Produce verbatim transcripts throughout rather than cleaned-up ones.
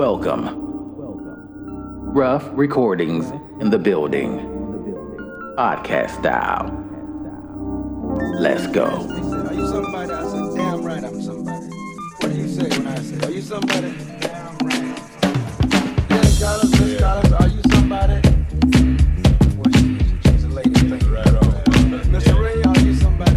Welcome. Welcome. Rough recordings in the building. Podcast style. Let's go. Are you somebody? I said, damn right I'm somebody. What do you say when I say, are you somebody? Damn right. Yeah, scholars, yeah. scholars, are you somebody? Well, she, she's a lady. Thank you. Right on. Mister Yeah. Ray, are you somebody?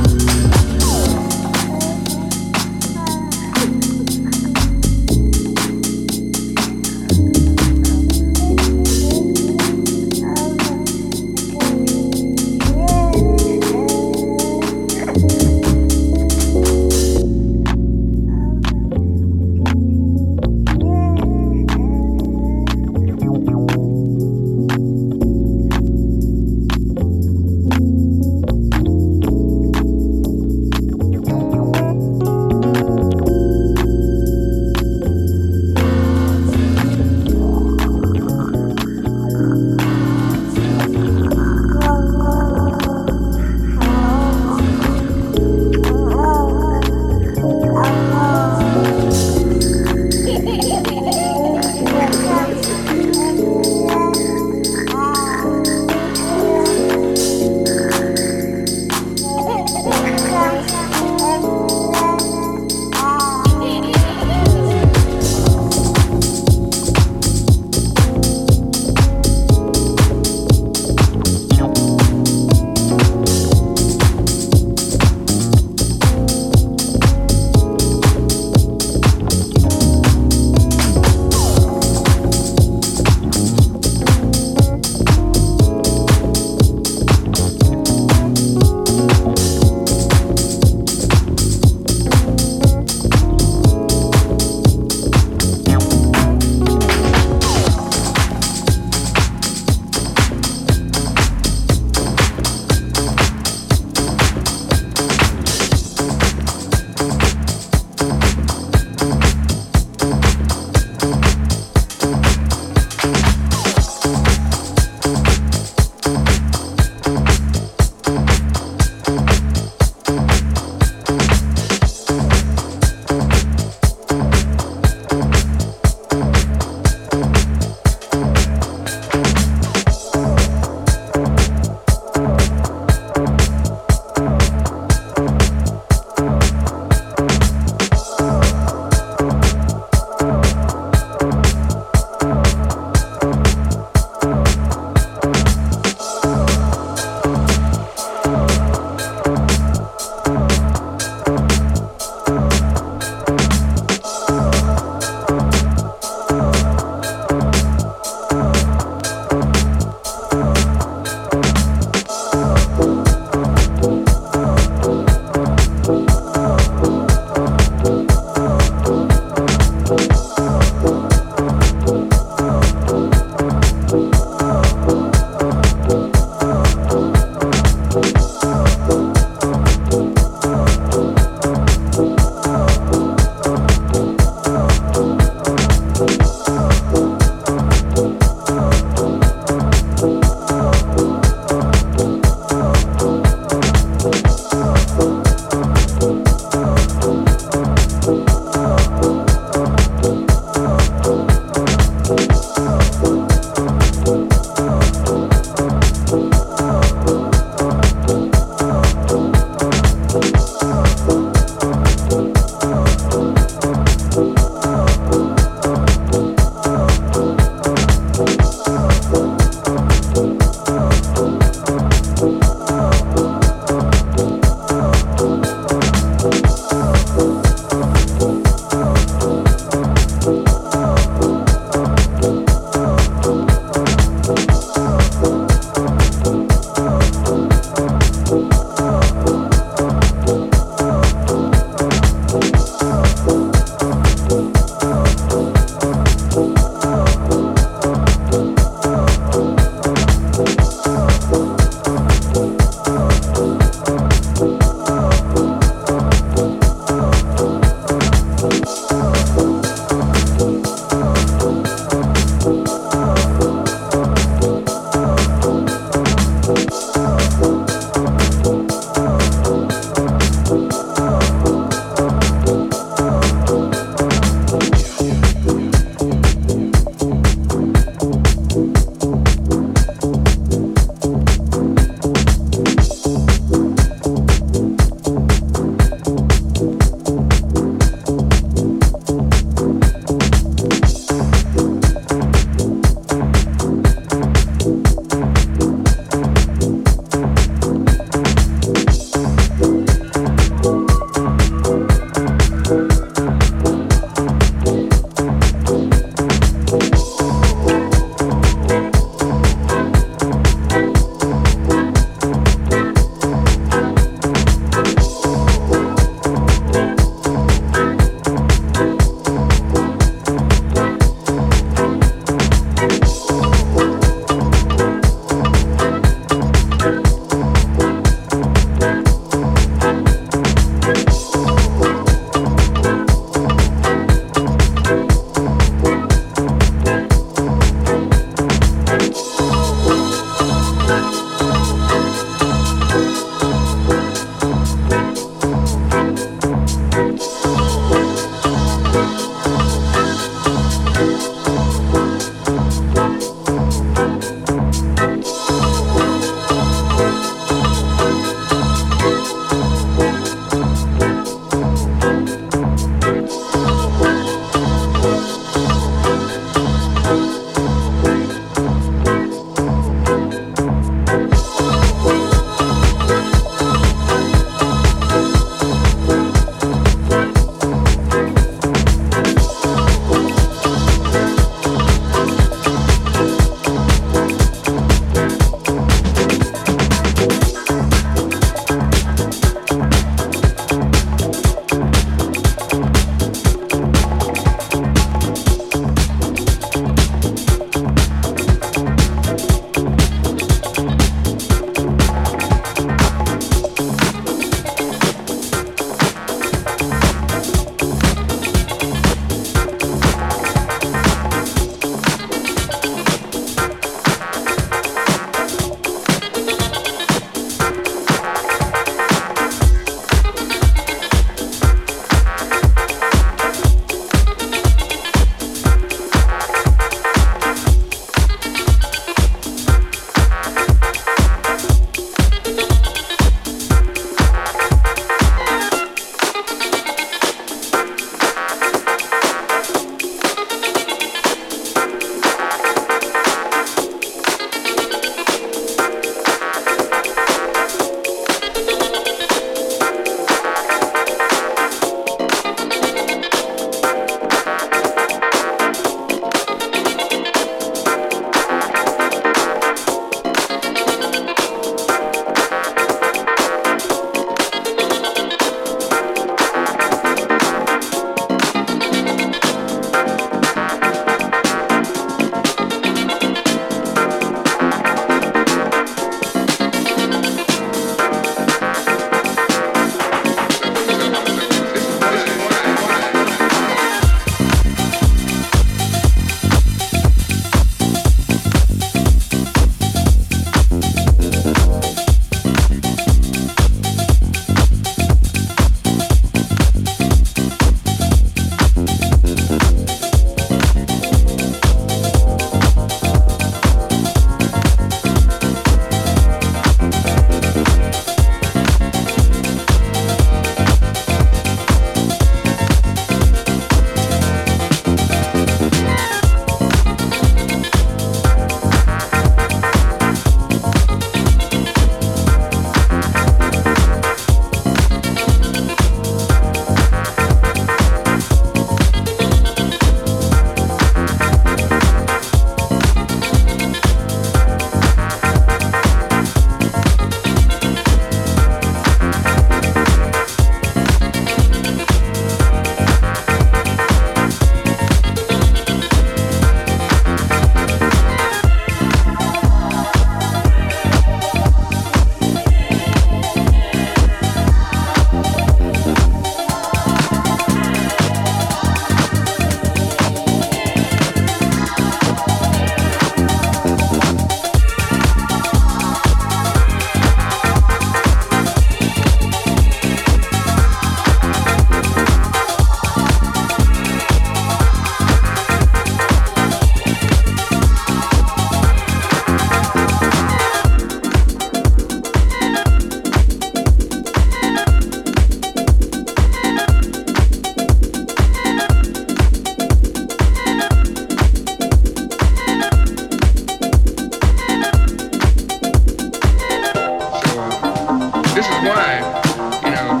this is why, you know,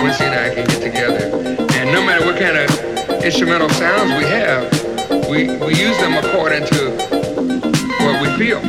Quincy and I can get together. And no matter what kind of instrumental sounds we have, we, we use them according to what we feel.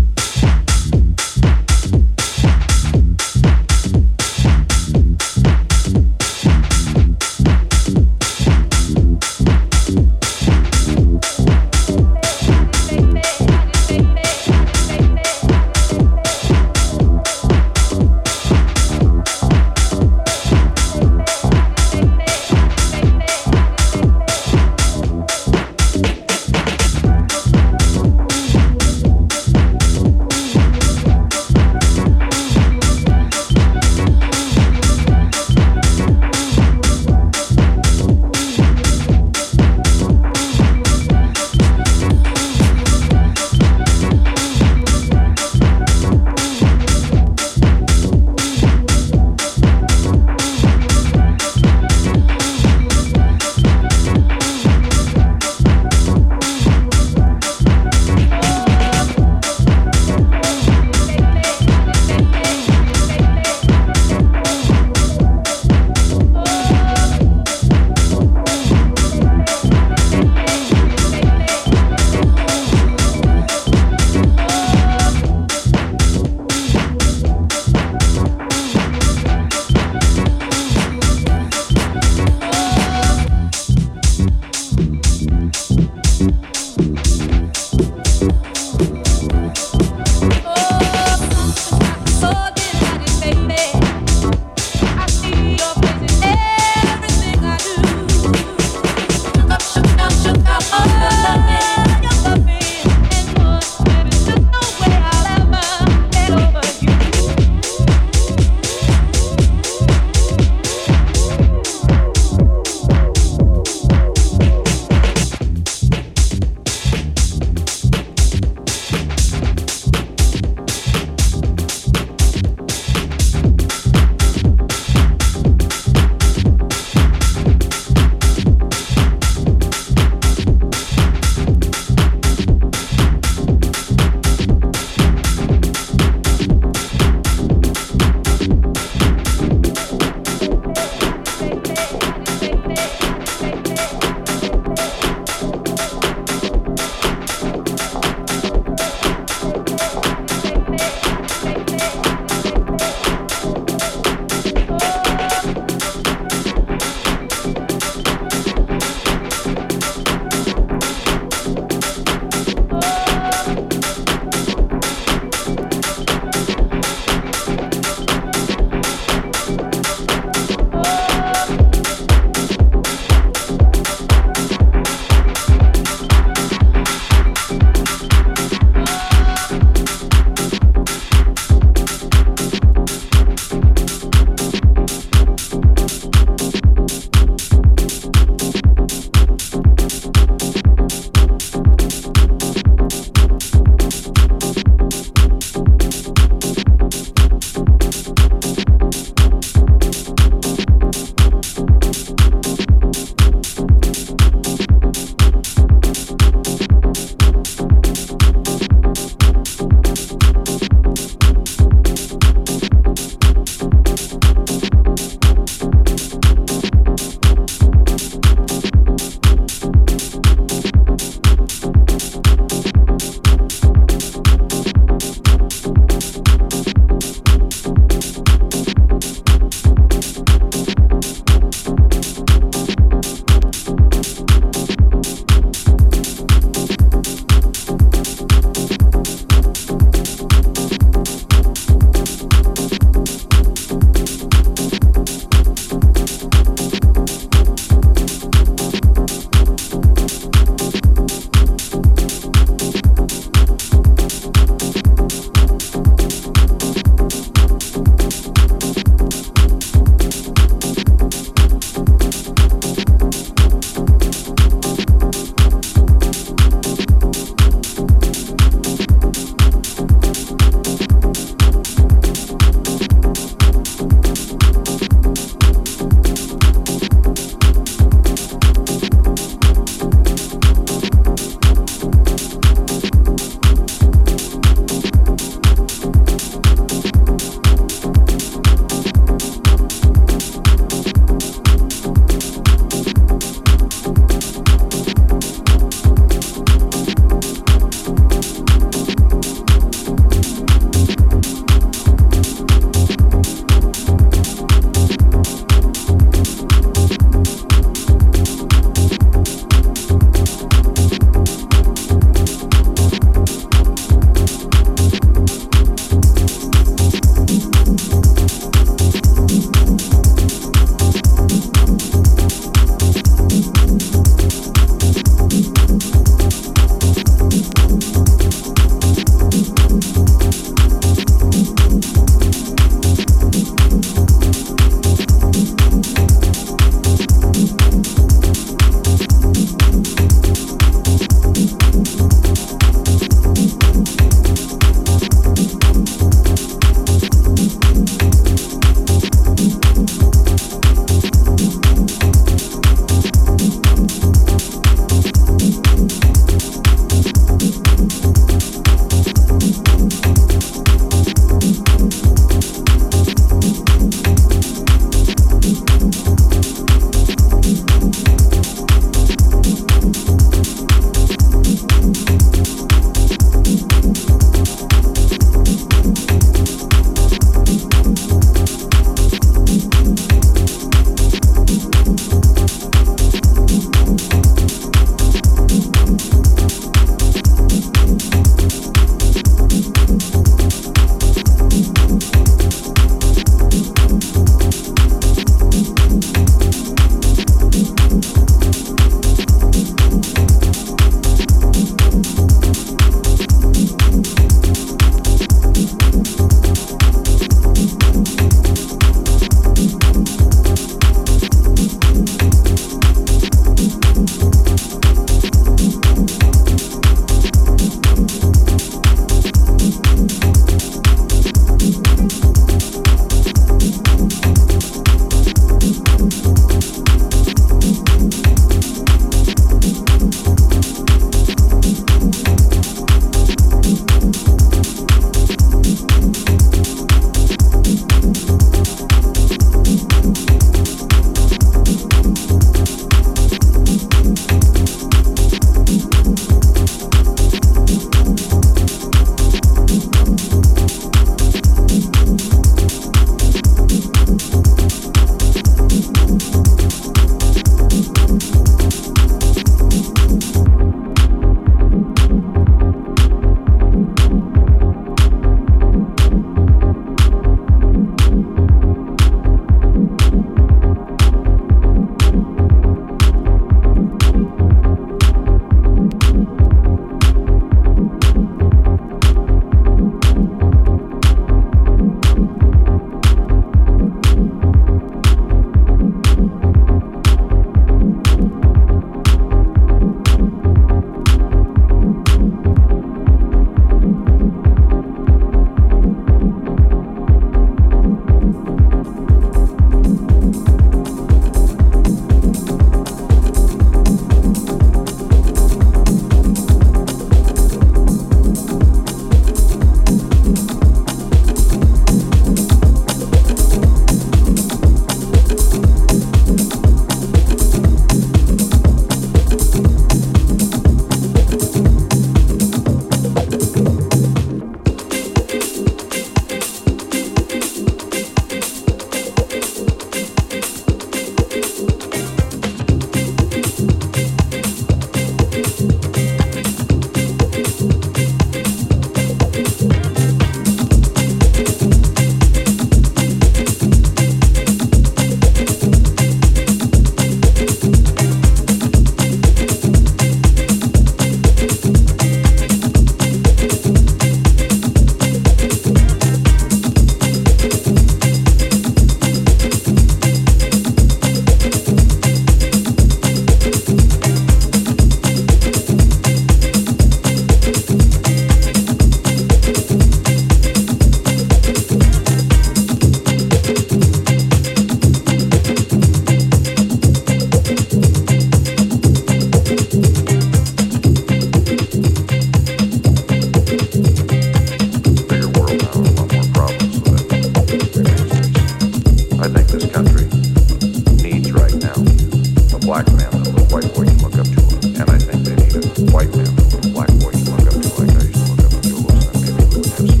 white men from the black boy you look up to, like I used to look up to Jules, and maybe we wouldn't have some racial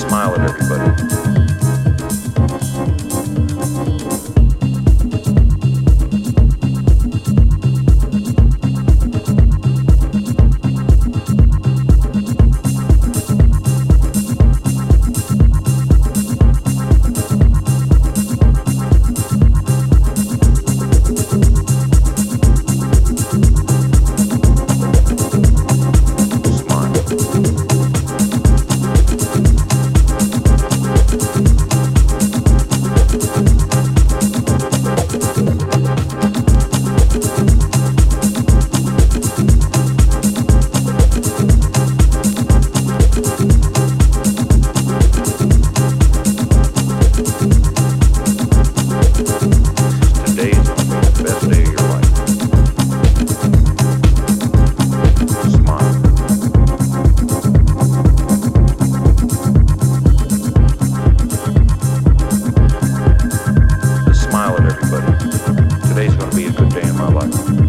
smile at everybody. Today's going to be a good day in my life.